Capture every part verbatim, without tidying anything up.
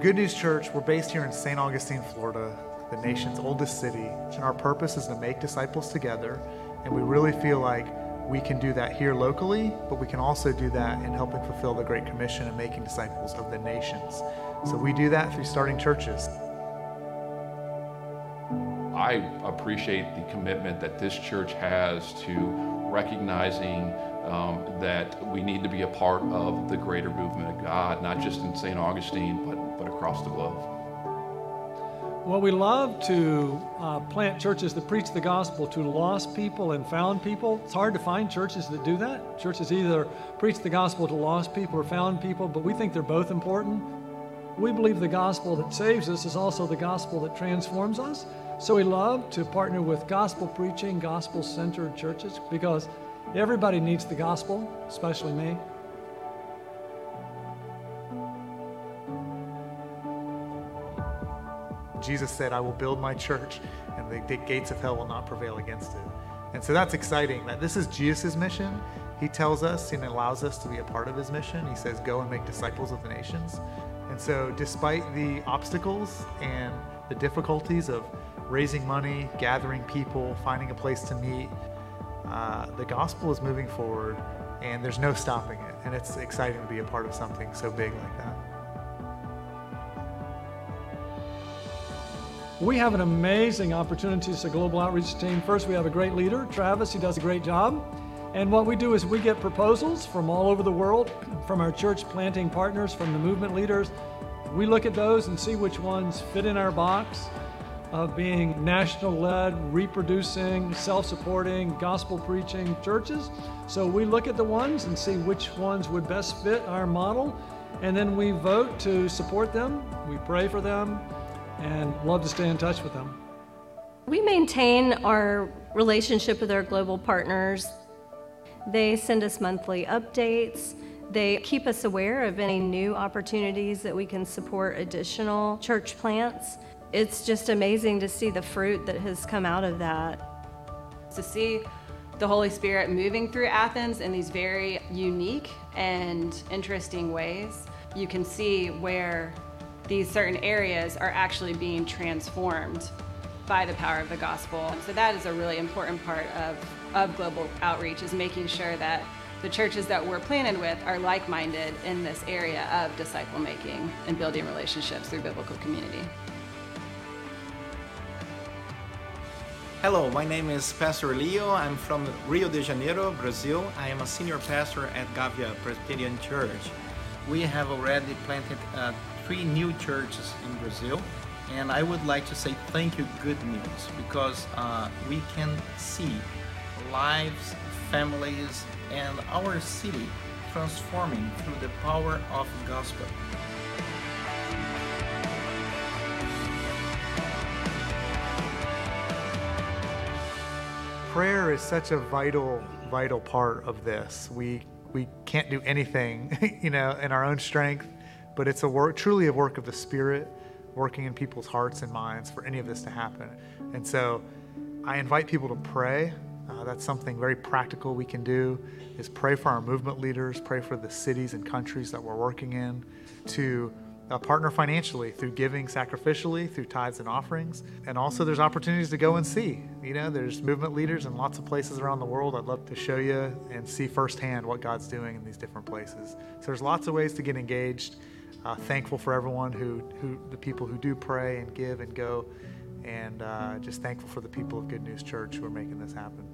Good News Church, we're based here in Saint Augustine, Florida, the nation's oldest city, and our purpose is to make disciples together, and we really feel like we can do that here locally, but we can also do that in helping fulfill the Great Commission and making disciples of the nations. So we do that through starting churches. I appreciate the commitment that this church has to recognizing um, that we need to be a part of the greater movement of God, not just in Saint Augustine, but, but across the globe. Well, we love to uh, plant churches that preach the gospel to lost people and found people. It's hard to find churches that do that. Churches either preach the gospel to lost people or found people, but we think they're both important. We believe the gospel that saves us is also the gospel that transforms us. So we love to partner with gospel preaching, gospel-centered churches, because everybody needs the gospel, especially me. Jesus said, I will build my church, and the, the gates of hell will not prevail against it. And so that's exciting, that this is Jesus' mission. He tells us and allows us to be a part of his mission. He says, go and make disciples of the nations. And so despite the obstacles and the difficulties of raising money, gathering people, finding a place to meet, uh, the gospel is moving forward, and there's no stopping it. And it's exciting to be a part of something so big like that. We have an amazing opportunity as a global outreach team. First, we have a great leader, Travis. He does a great job. And what we do is we get proposals from all over the world, from our church planting partners, from the movement leaders. We look at those and see which ones fit in our box of being national-led, reproducing, self-supporting, gospel preaching churches. So we look at the ones and see which ones would best fit our model. And then we vote to support them. We pray for them, and love to stay in touch with them. We maintain our relationship with our global partners. They send us monthly updates. They keep us aware of any new opportunities that we can support additional church plants. It's just amazing to see the fruit that has come out of that. To see the Holy Spirit moving through Athens in these very unique and interesting ways, you can see where these certain areas are actually being transformed by the power of the gospel. So that is a really important part of, of global outreach, is making sure that the churches that we're planted with are like-minded in this area of disciple making and building relationships through biblical community. Hello, my name is Pastor Leo. I'm from Rio de Janeiro, Brazil. I am a senior pastor at Gavia Presbyterian Church. We have already planted a three new churches in Brazil, and I would like to say thank you, Good News, because uh, we can see lives, families, and our city transforming through the power of the gospel. Prayer is such a vital, vital part of this. We we can't do anything, you know, in our own strength. But it's a work, truly a work of the Spirit, working in people's hearts and minds for any of this to happen. And so I invite people to pray. Uh, that's something very practical we can do, is pray for our movement leaders, pray for the cities and countries that we're working in, to uh, partner financially through giving sacrificially, through tithes and offerings. And also there's opportunities to go and see. You know, there's movement leaders in lots of places around the world. I'd love to show you and see firsthand what God's doing in these different places. So there's lots of ways to get engaged. Uh, thankful for everyone who, who, the people who do pray and give and go, and uh, just thankful for the people of Good News Church who are making this happen.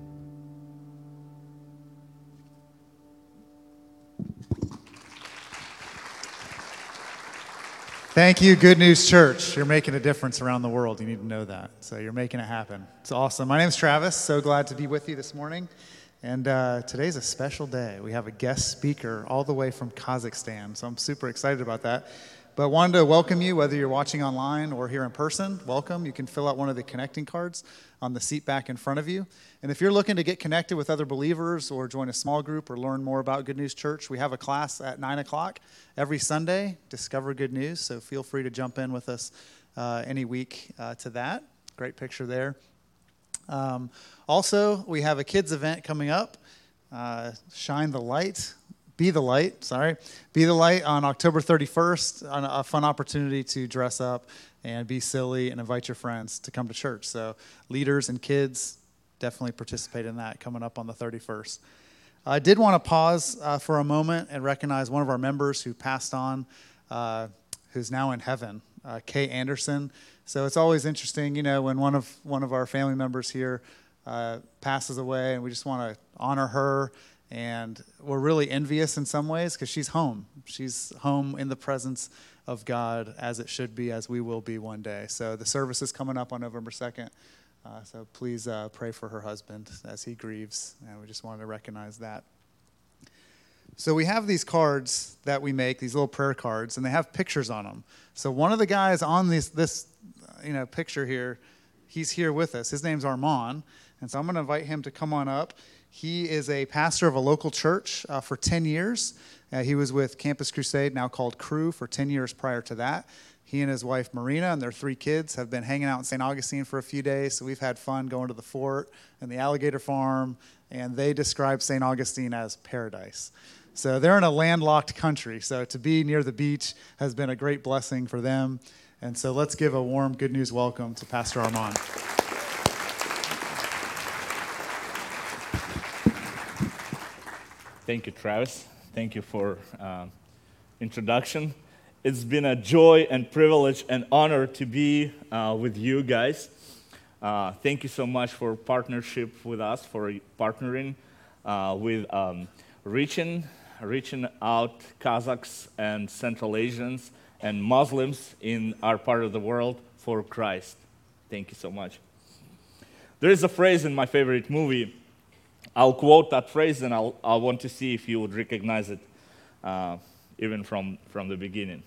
Thank you, Good News Church. You're making a difference around the world. You need to know that. So you're making it happen. It's awesome. My name's Travis. So glad to be with you this morning. And uh, today's a special day. We have a guest speaker all the way from Kazakhstan, so I'm super excited about that. But wanted to welcome you, whether you're watching online or here in person. Welcome. You can fill out one of the connecting cards on the seat back in front of you. And if you're looking to get connected with other believers or join a small group or learn more about Good News Church, we have a class at nine o'clock every Sunday, Discover Good News. So feel free to jump in with us uh, any week uh, to that. Great picture there. Um, also, we have a kids event coming up, uh, Shine the Light, Be the Light, sorry. Be the Light on October thirty-first, a fun opportunity to dress up and be silly and invite your friends to come to church. So leaders and kids, definitely participate in that coming up on the thirty-first. I did want to pause uh, for a moment and recognize one of our members who passed on, uh, who's now in heaven, uh, Kay Anderson. So it's always interesting, you know, when one of one of our family members here uh, passes away, and we just want to honor her. And we're really envious in some ways because she's home. She's home in the presence of God as it should be, as we will be one day. So the service is coming up on November second. Uh, so please uh, pray for her husband as he grieves. And we just wanted to recognize that. So we have these cards that we make, these little prayer cards, and they have pictures on them. So one of the guys on this, this you know, picture here, he's here with us. His name's Armand. And so I'm going to invite him to come on up. He is a pastor of a local church uh, for ten years. Uh, he was with Campus Crusade, now called Crew, for ten years prior to that. He and his wife, Marina, and their three kids have been hanging out in Saint Augustine for a few days. So we've had fun going to the fort and the alligator farm, and they describe Saint Augustine as paradise. So they're in a landlocked country. So to be near the beach has been a great blessing for them. And so let's give a warm good news welcome to Pastor Armand. Thank you, Travis. Thank you for uh, introduction. It's been a joy and privilege and honor to be uh, with you guys. Uh, thank you so much for partnership with us, for partnering uh, with um, reaching, reaching out Kazakhs and Central Asians and Muslims in our part of the world for Christ. Thank you so much. There is a phrase in my favorite movie. I'll quote that phrase, and I'll, I want to see if you would recognize it, uh, even from, from the beginning.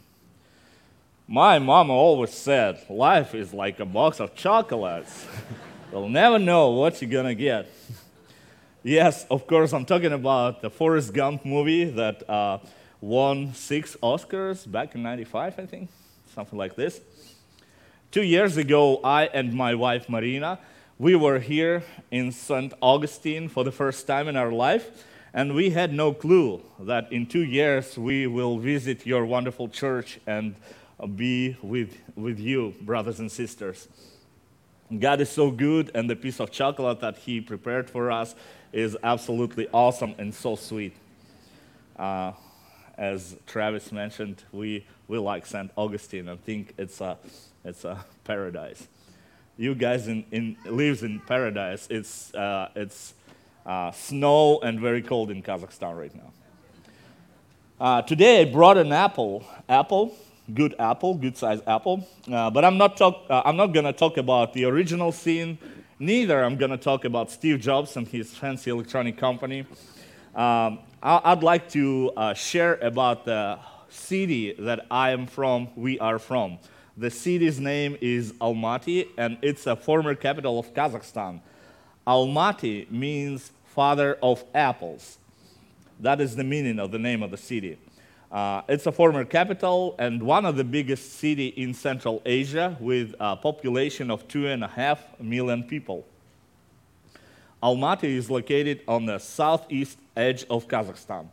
My mama always said, life is like a box of chocolates. You'll never know what you're going to get. Yes, of course, I'm talking about the Forrest Gump movie that uh, won six Oscars back in ninety-five, I think, something like this. Two years ago, I and my wife, Marina, we were here in Saint Augustine for the first time in our life, and we had no clue that in two years we will visit your wonderful church and be with, with you, brothers and sisters. God is so good, and the piece of chocolate that He prepared for us is absolutely awesome and so sweet. Uh, as Travis mentioned, we, we like Saint Augustine and think it's a, it's a paradise. You guys in, in lives in paradise. It's uh, it's uh, snow and very cold in Kazakhstan right now. Uh, today I brought an apple, apple, good apple, good size apple. Uh, but I'm not talk. Uh, I'm not gonna talk about the original scene. Neither I'm gonna talk about Steve Jobs and his fancy electronic company. Um, I, I'd like to uh, share about the city that I am from. We are from. The city's name is Almaty, and it's a former capital of Kazakhstan. Almaty means father of apples. That is the meaning of the name of the city. Uh, it's a former capital and one of the biggest cities in Central Asia, with a population of two and a half million people. Almaty is located on the southeast edge of Kazakhstan.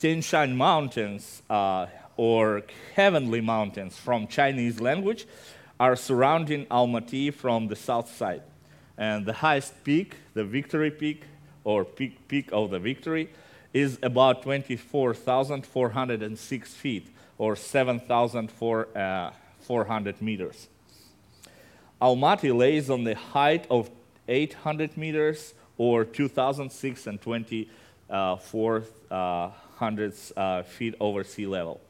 Tien Shan Mountains, uh, or Heavenly Mountains from Chinese language, are surrounding Almaty from the south side. And the highest peak, the Victory Peak, or peak, peak of the Victory, is about twenty-four thousand four hundred six feet, or seven thousand four hundred meters. Almaty lays on the height of eight hundred meters, or two thousand six hundred twenty-four uh, feet over sea level.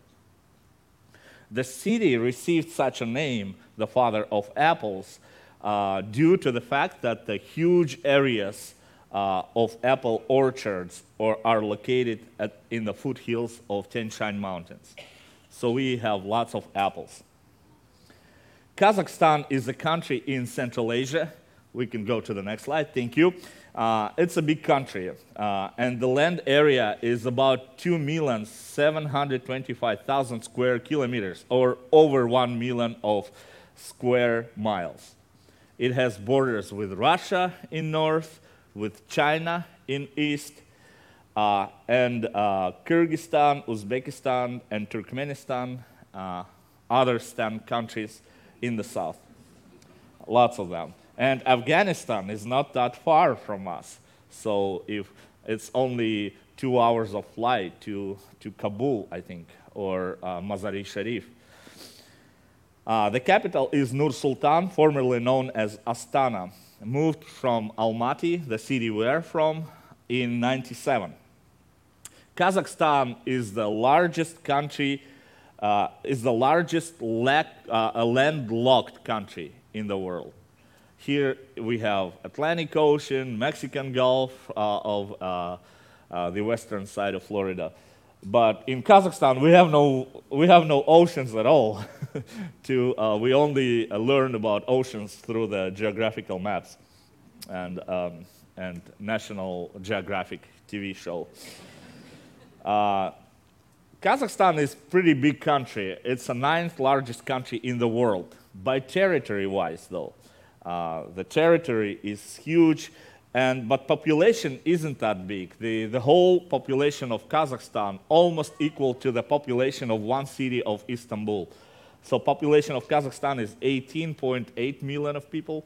The city received such a name, the father of apples, uh, due to the fact that the huge areas uh, of apple orchards or are located at, in the foothills of Tien Shan Mountains. So we have lots of apples. Kazakhstan is a country in Central Asia. We can go to the next slide. Thank you. Uh, it's a big country, uh, and the land area is about two million seven hundred twenty-five thousand square kilometers, or over one million of square miles. It has borders with Russia in north, with China in east, uh, and uh, Kyrgyzstan, Uzbekistan, and Turkmenistan, uh, other STEM countries in the south. Lots of them. And Afghanistan is not that far from us. So if it's only two hours of flight to, to Kabul, I think, or uh, Mazar-i-Sharif. Uh, the capital is Nur-Sultan, formerly known as Astana, moved from Almaty, the city we're from, in ninety-seven. Kazakhstan is the largest country, uh, is the largest la- uh, landlocked country in the world. Here we have Atlantic Ocean, Mexican Gulf uh, of uh, uh, the western side of Florida. But in Kazakhstan, we have no we have no oceans at all. to uh, we only uh, learn about oceans through the geographical maps and um, and National Geographic T V show. uh, Kazakhstan is a pretty big country. It's the ninth largest country in the world by territory-wise, though. Uh, the territory is huge. And, but population isn't that big. The, the whole population of Kazakhstan almost equal to the population of one city of Istanbul. So population of Kazakhstan is eighteen point eight million of people,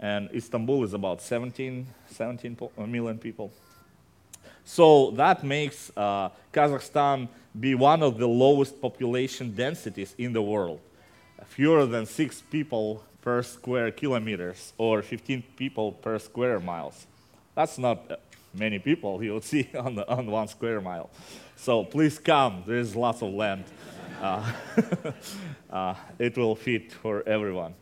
and Istanbul is about seventeen million people. So that makes uh, Kazakhstan be one of the lowest population densities in the world. Fewer than six people per square kilometers, or fifteen people per square miles. That's not many people you would see on, the, on one square mile. So please come, there's lots of land. uh, uh, it will fit for everyone.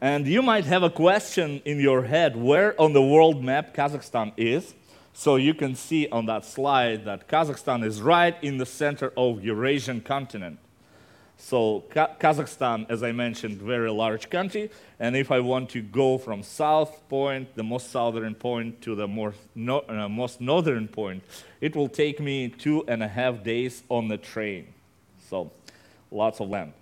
And you might have a question in your head, where on the world map Kazakhstan is. So you can see on that slide that Kazakhstan is right in the center of Eurasian continent. So Kazakhstan, as I mentioned, very large country, and if I want to go from south point, the most southern point, to the more no, uh, most northern point, it will take me two and a half days on the train. So lots of land.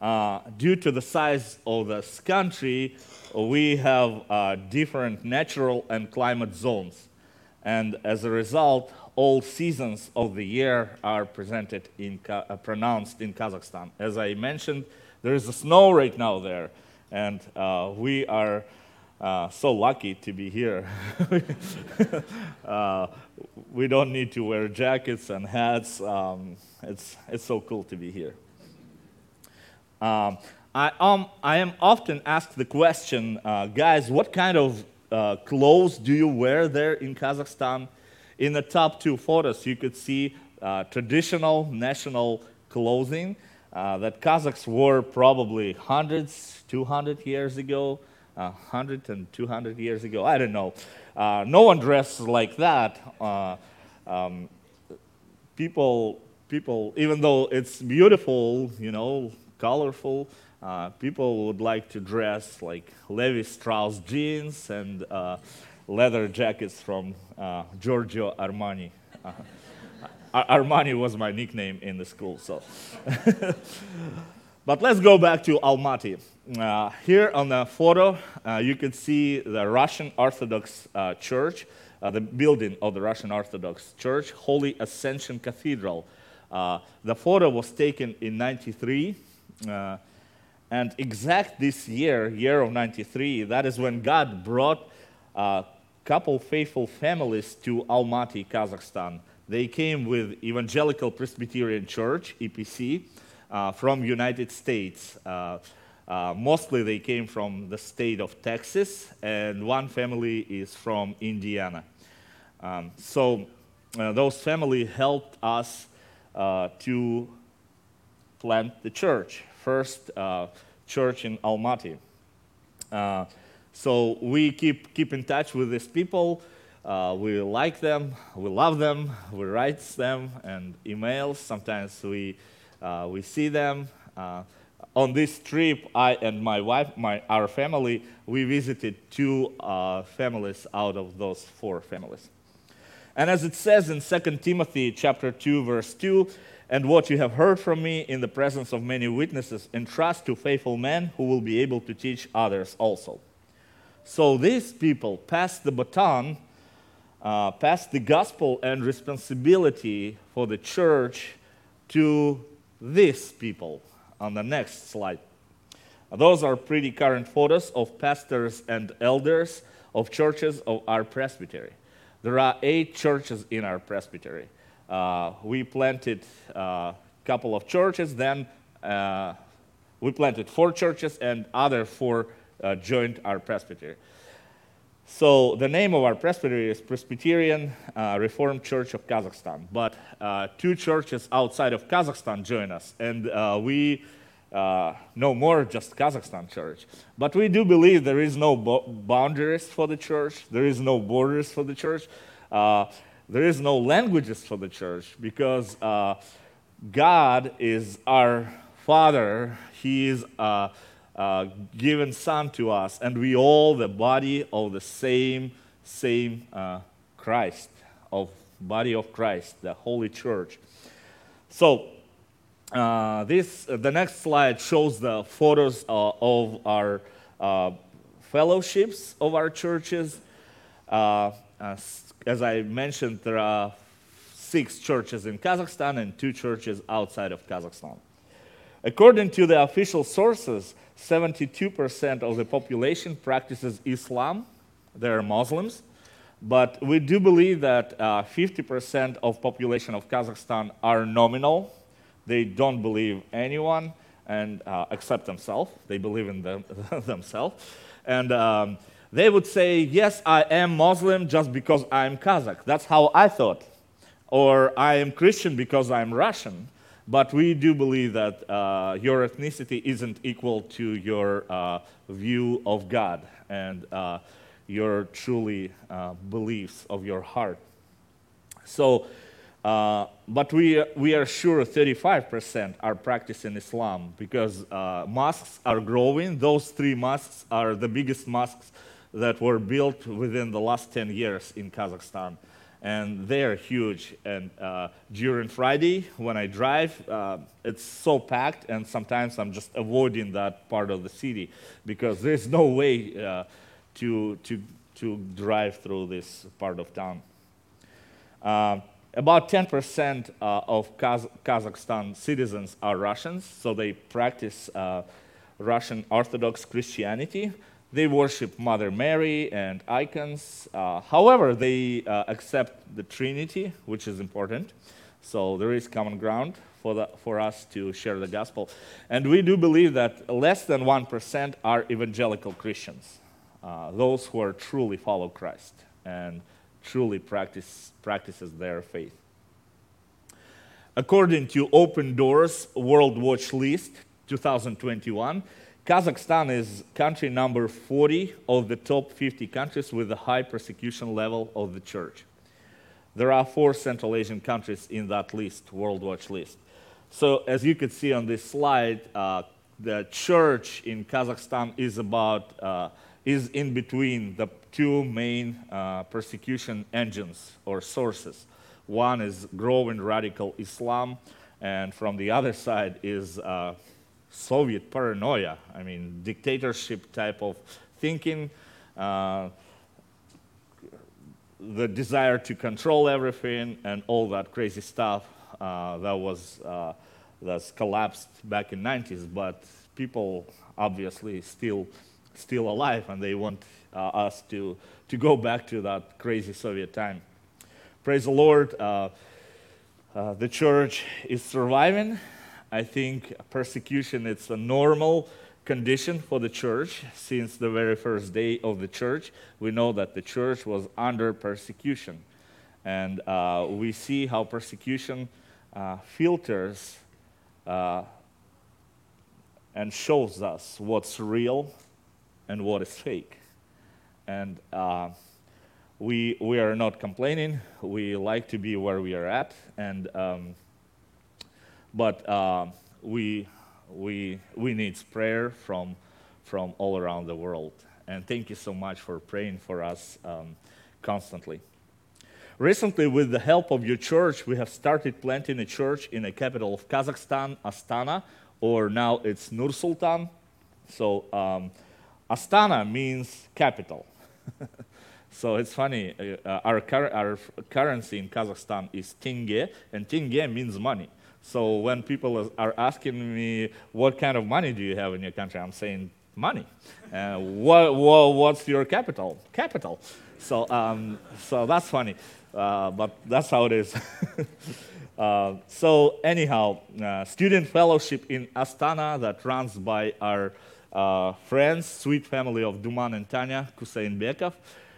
Uh, due to the size of this country, we have uh, different natural and climate zones, and as a result, all seasons of the year are presented in, uh, pronounced in Kazakhstan. As I mentioned, there is a snow right now there, and uh, we are uh, so lucky to be here. uh, we don't need to wear jackets and hats. Um, it's it's so cool to be here. Um, I um I am often asked the question, uh, guys, what kind of uh, clothes do you wear there in Kazakhstan? In the top two photos, you could see uh, traditional national clothing uh, that Kazakhs wore probably hundreds, two hundred years ago, uh, one hundred and two hundred years ago, I don't know. Uh, no one dresses like that. Uh, um, people, people, even though it's beautiful, you know, colorful, uh, people would like to dress like Levi Strauss jeans and uh, leather jackets from uh, Giorgio Armani. Uh, Armani was my nickname in the school, so. But let's go back to Almaty. Uh, here on the photo, uh, you can see the Russian Orthodox uh, Church, uh, the building of the Russian Orthodox Church, Holy Ascension Cathedral. Uh, the photo was taken in ninety-three. Uh, and exact this year, year of ninety-three, that is when God brought a couple faithful families to Almaty, Kazakhstan. They came with Evangelical Presbyterian Church, E P C, uh, from United States. Uh, uh, mostly they came from the state of Texas, and one family is from Indiana. Um, so uh, those families helped us uh, to plant the church, first uh, church in Almaty. Uh, So we keep keep in touch with these people. Uh, we like them, we love them, we write them and emails. Sometimes we uh, we see them. Uh, on this trip, I and my wife, my our family, we visited two uh, families out of those four families. And as it says in Second Timothy chapter two, verse two, and what you have heard from me in the presence of many witnesses, entrust to faithful men who will be able to teach others also. So these people passed the baton uh, pass the gospel and responsibility for the church to these people. On the next slide. Those are pretty current photos of pastors and elders of churches of our presbytery. There are eight churches in our presbytery. Uh, we planted a uh, couple of churches, then uh, we planted four churches, and other four uh, joined our presbytery. So the name of our presbytery is Presbyterian uh, Reformed Church of Kazakhstan. But uh, two churches outside of Kazakhstan join us, and uh, we... Uh, no more just Kazakhstan church. But we do believe there is no bo- boundaries for the church. There is no borders for the church. Uh, there is no languages for the church because uh, God is our Father. He is uh, uh, given Son to us, and we all the body of the same, same uh, Christ, of body of Christ, the Holy Church. So, Uh, this uh, the next slide shows the photos uh, of our uh, fellowships of our churches. Uh, as, as I mentioned, there are six churches in Kazakhstan and two churches outside of Kazakhstan. According to the official sources, seventy-two percent of the population practices Islam. They are Muslims. But we do believe that uh, fifty percent of population of Kazakhstan are nominal. They don't believe anyone and uh, except themselves. They believe in them, themselves. And um, they would say, yes, I am Muslim just because I'm Kazakh. That's how I thought. Or I am Christian because I'm Russian. But we do believe that uh, your ethnicity isn't equal to your uh, view of God and uh, your truly uh, beliefs of your heart. So... Uh, but we we are sure thirty-five percent are practicing Islam because uh, mosques are growing. Those three mosques are the biggest mosques that were built within the last ten years in Kazakhstan, and they are huge. And uh, during Friday when I drive, uh, it's so packed, and sometimes I'm just avoiding that part of the city because there's no way uh, to to to drive through this part of town. Uh, About ten percent uh, of Kaz- Kazakhstan citizens are Russians, so they practice uh, Russian Orthodox Christianity. They worship Mother Mary and icons. Uh, however, they uh, accept the Trinity, which is important. So there is common ground for the, for us to share the gospel. And we do believe that less than one percent are evangelical Christians, uh, those who are truly follow Christ and truly practice, practices their faith. According to Open Doors World Watch List twenty twenty-one, Kazakhstan is country number forty of the top fifty countries with the high persecution level of the church. There are four Central Asian countries in that list, World Watch List. So as you can see on this slide, uh, the church in Kazakhstan is about... Uh, is in between the two main uh, persecution engines or sources. One is growing radical Islam, and from the other side is uh, Soviet paranoia, I mean, dictatorship type of thinking, uh, the desire to control everything, and all that crazy stuff uh, that was uh, that's collapsed back in the nineties, but people obviously still... still alive, and they want uh, us to, to go back to that crazy Soviet time. Praise the Lord, uh, uh, the church is surviving. I think persecution is a normal condition for the church since the very first day of the church. We know that the church was under persecution, and uh, we see how persecution uh, filters uh, and shows us what's real and what is fake. And uh, we we are not complaining. We like to be where we are at, and um, but uh, we we we need prayer from from all around the world. And thank you so much for praying for us um, constantly. Recently, with the help of your church, we have started planting a church in the capital of Kazakhstan, Astana, or now it's Nur-Sultan. So. Um, Astana means capital. So it's funny, uh, our, cur- our currency in Kazakhstan is tenge, and tenge means money. So when people are asking me, what kind of money do you have in your country, I'm saying, money. Uh, what, what, what's your capital? Capital. So um, so that's funny, uh, but that's how it is. uh, so anyhow, uh, student fellowship in Astana that runs by our uh, friends, sweet family of Duman and Tanya, Kusainbekov.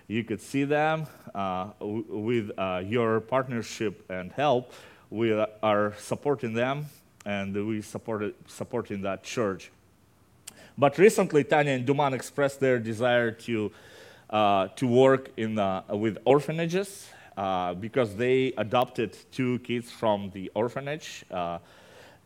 You could see them uh, w- with uh, your partnership and help. We are supporting them, and we supported supporting that church. But recently, Tanya and Duman expressed their desire to uh, to work in uh, with orphanages uh, because they adopted two kids from the orphanage, uh,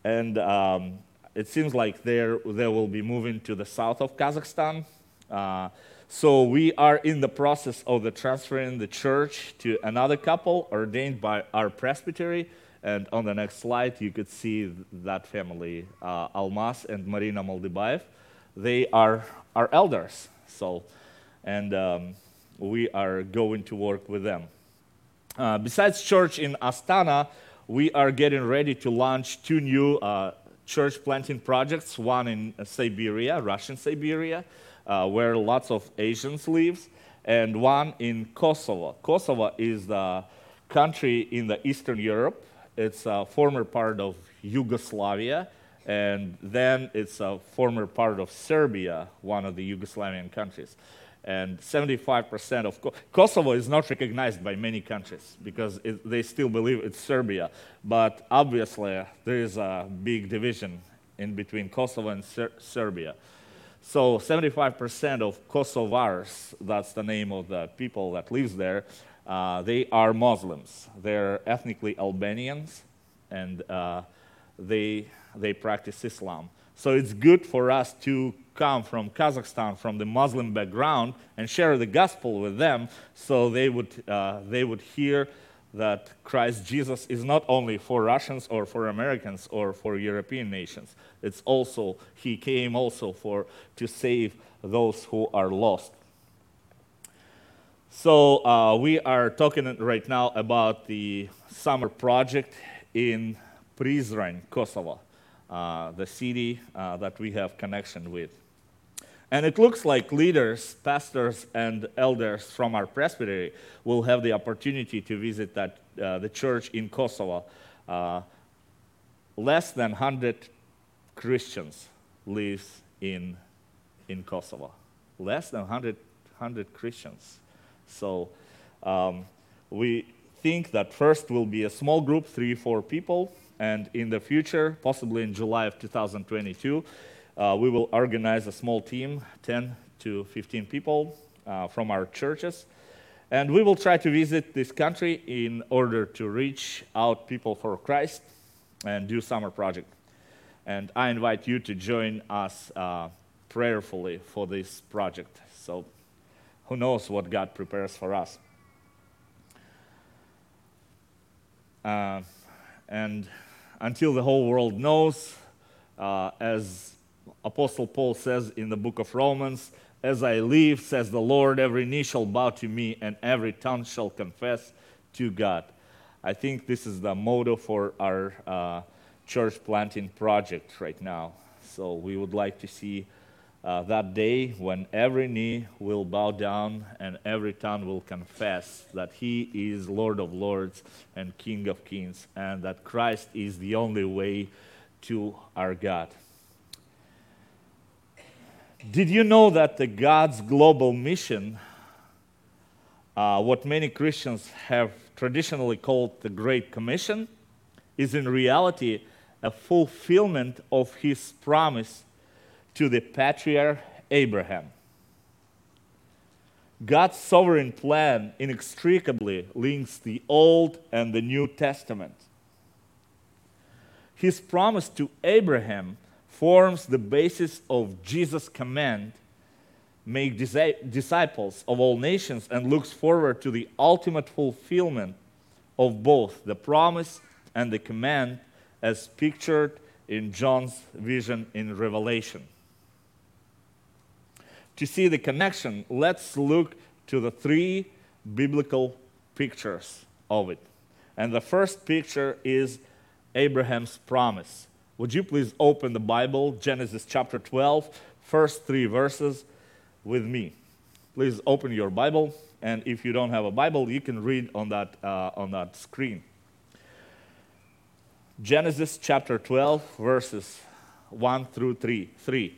and um, it seems like they're they will be moving to the south of Kazakhstan. Uh, So we are in the process of the transferring the church to another couple ordained by our presbytery. And on the next slide, you could see that family, uh, Almas and Marina Moldibaev. They are our elders. So, and um, we are going to work with them. Uh, besides church in Astana, we are getting ready to launch two new uh, church planting projects, one in Siberia, Russian Siberia, Uh, where lots of Asians live, and one in Kosovo. Kosovo is the country in the Eastern Europe. It's a former part of Yugoslavia, and then it's a former part of Serbia, one of the Yugoslavian countries. And seventy-five percent of Ko- Kosovo is not recognized by many countries because it, they still believe it's Serbia. But obviously, there is a big division in between Kosovo and Ser- Serbia. So seventy-five percent of Kosovars, that's the name of the people that lives there, uh, they are Muslims. They're ethnically Albanians, and uh, they they practice Islam. So it's good for us to come from Kazakhstan, from the Muslim background, and share the gospel with them, so they would uh, they would hear that Christ Jesus is not only for Russians or for Americans or for European nations. It's also, he came also for to save those who are lost. So uh, we are talking right now about the summer project in Prizren, Kosovo, uh, the city uh, that we have connection with. And it looks like leaders, pastors, and elders from our presbytery will have the opportunity to visit that, uh, the church in Kosovo. Uh, less than one hundred Christians live in in Kosovo. Less than one hundred, one hundred Christians. So um, we think that first will be a small group, three, four people, and in the future, possibly in July of two thousand twenty-two, Uh, we will organize a small team, ten to fifteen people uh, from our churches. And we will try to visit this country in order to reach out people for Christ and do summer project. And I invite you to join us uh, prayerfully for this project. So who knows what God prepares for us. Uh, and until the whole world knows, uh, as Apostle Paul says in the book of Romans, as I live, says the Lord, every knee shall bow to me and every tongue shall confess to God. I think this is the motto for our uh, church planting project right now. So we would like to see uh, that day when every knee will bow down and every tongue will confess that he is Lord of Lords and King of Kings, and that Christ is the only way to our God. Did you know that the God's global mission, uh, what many Christians have traditionally called the Great Commission, is in reality a fulfillment of his promise to the patriarch Abraham? God's sovereign plan inextricably links the Old and the New Testament. His promise to Abraham forms the basis of Jesus' command, make disi- disciples of all nations, and looks forward to the ultimate fulfillment of both the promise and the command as pictured in John's vision in Revelation. To see the connection, let's look to the three biblical pictures of it. And the first picture is Abraham's promise. Would you please open the Bible, Genesis chapter twelve, first three verses with me. Please open your Bible, and if you don't have a Bible, you can read on that, uh, on that screen. Genesis chapter twelve, verses one through three.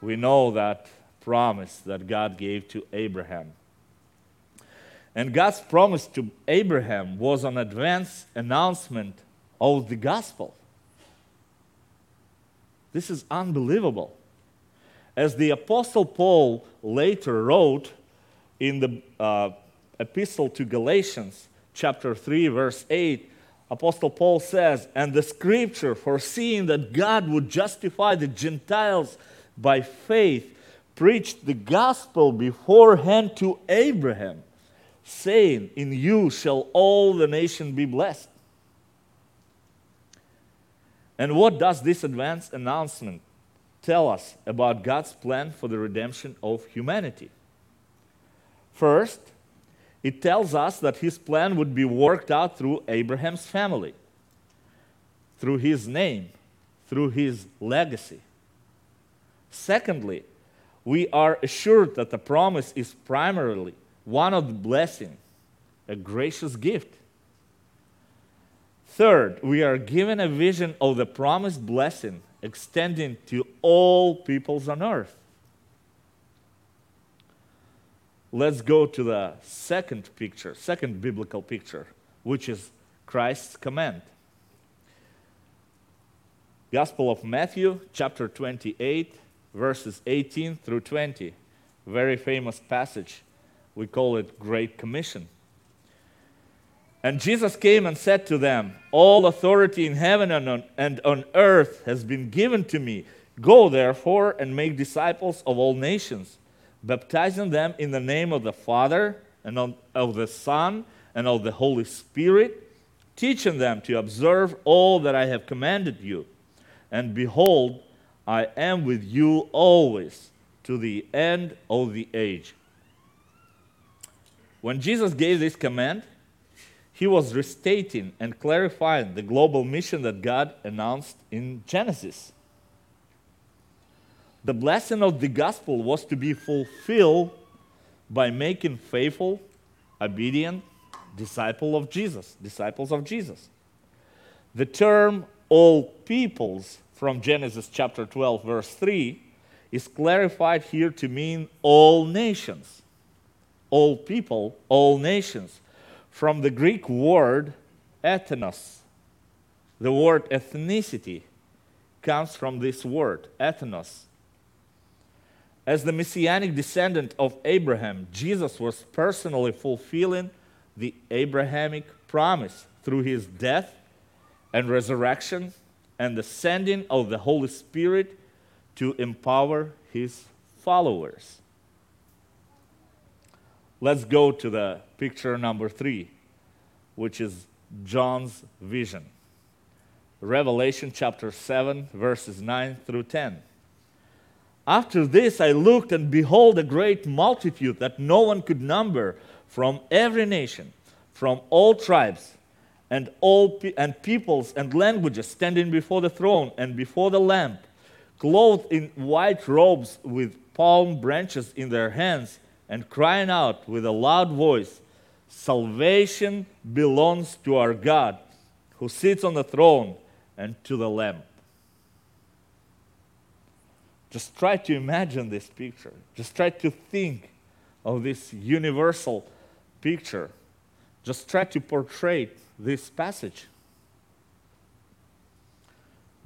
We know that promise that God gave to Abraham. And God's promise to Abraham was an advance announcement of the gospel. This is unbelievable. As the Apostle Paul later wrote in the uh, epistle to Galatians, chapter three, verse eight, Apostle Paul says, "And the scripture, foreseeing that God would justify the Gentiles by faith, preached the gospel beforehand to Abraham, saying, in you shall all the nation be blessed." And what does this advance announcement tell us about God's plan for the redemption of humanity? First, it tells us that his plan would be worked out through Abraham's family, through his name, through his legacy. Secondly, we are assured that the promise is primarily one of blessing, a gracious gift. Third, we are given a vision of the promised blessing extending to all peoples on earth. Let's go to the second picture, second biblical picture, which is Christ's command. Gospel of Matthew, chapter twenty-eight, verses eighteen through twenty. Very famous passage. We call it Great Commission. "And Jesus came and said to them, 'All authority in heaven and on, and on earth has been given to me. Go, therefore, and make disciples of all nations, baptizing them in the name of the Father and of, of the Son and of the Holy Spirit, teaching them to observe all that I have commanded you. And behold, I am with you always to the end of the age.'" When Jesus gave this command, he was restating and clarifying the global mission that God announced in Genesis. The blessing of the gospel was to be fulfilled by making faithful, obedient disciples of Jesus, disciples of Jesus. The term "all peoples" from Genesis chapter twelve, verse three, is clarified here to mean all nations. All people, all nations, from the Greek word ethnos. The word ethnicity comes from this word, ethnos. As the messianic descendant of Abraham, Jesus was personally fulfilling the Abrahamic promise through his death and resurrection and the sending of the Holy Spirit to empower his followers. Let's go to the picture number three, which is John's vision. Revelation chapter seven, verses nine through ten. "After this I looked, and behold, a great multitude that no one could number, from every nation, from all tribes, and all pe- and peoples and languages, standing before the throne and before the Lamb, clothed in white robes with palm branches in their hands, and crying out with a loud voice, 'Salvation belongs to our God, who sits on the throne, and to the Lamb.'" Just try to imagine this picture. Just try to think of this universal picture. Just try to portray this passage.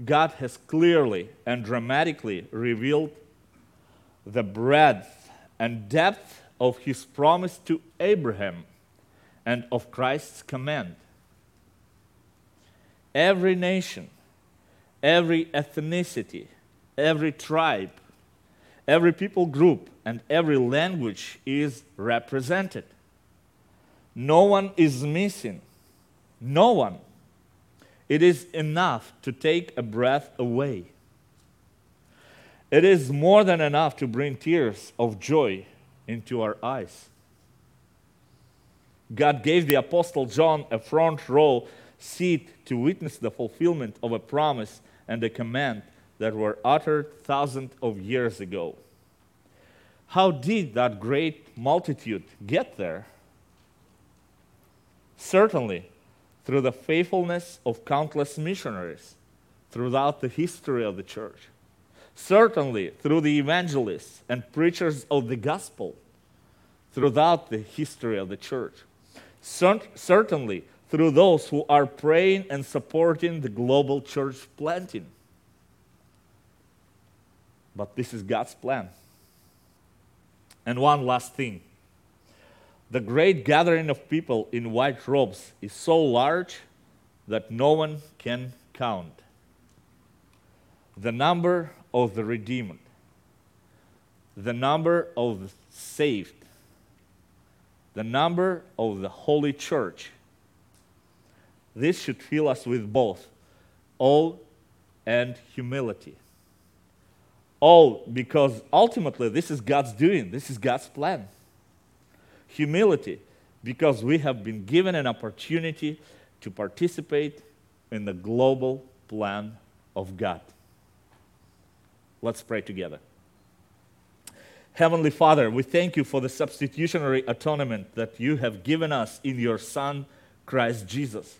God has clearly and dramatically revealed the breadth and depth of his promise to Abraham and of Christ's command. Every nation, every ethnicity, every tribe, every people group, and every language is represented. No one is missing. No one. It is enough to take a breath away. It is more than enough to bring tears of joy into our eyes. God gave the Apostle John a front row seat to witness the fulfillment of a promise and a command that were uttered thousands of years ago. How did that great multitude get there? Certainly, through the faithfulness of countless missionaries throughout the history of the church. Certainly, through the evangelists and preachers of the gospel throughout the history of the church. Cert- certainly, through those who are praying and supporting the global church planting. But this is God's plan. And one last thing. The great gathering of people in white robes is so large that no one can count the number of the redeemed, the number of the saved, the number of the holy church. This should fill us with both awe and humility. Awe, because ultimately this is God's doing, this is God's plan. Humility, because we have been given an opportunity to participate in the global plan of God. Let's pray together. Heavenly Father, we thank you for the substitutionary atonement that you have given us in your Son, Christ Jesus.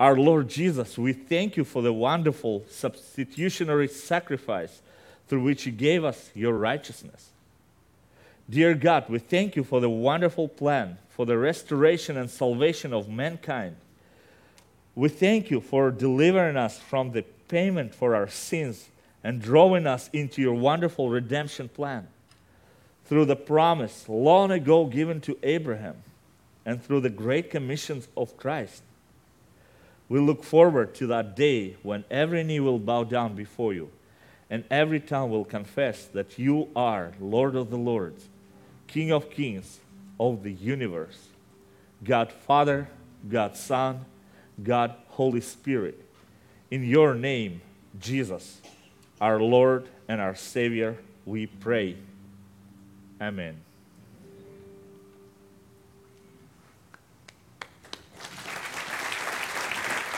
Our Lord Jesus, we thank you for the wonderful substitutionary sacrifice through which you gave us your righteousness. Dear God, we thank you for the wonderful plan for the restoration and salvation of mankind. We thank you for delivering us from the payment for our sins and drawing us into your wonderful redemption plan through the promise long ago given to Abraham and through the great commissions of Christ. We look forward to that day when every knee will bow down before you and every tongue will confess that you are Lord of the Lords, King of Kings of the universe, God Father, God Son, God Holy Spirit. In your name, Jesus, our Lord and our Savior, we pray. Amen.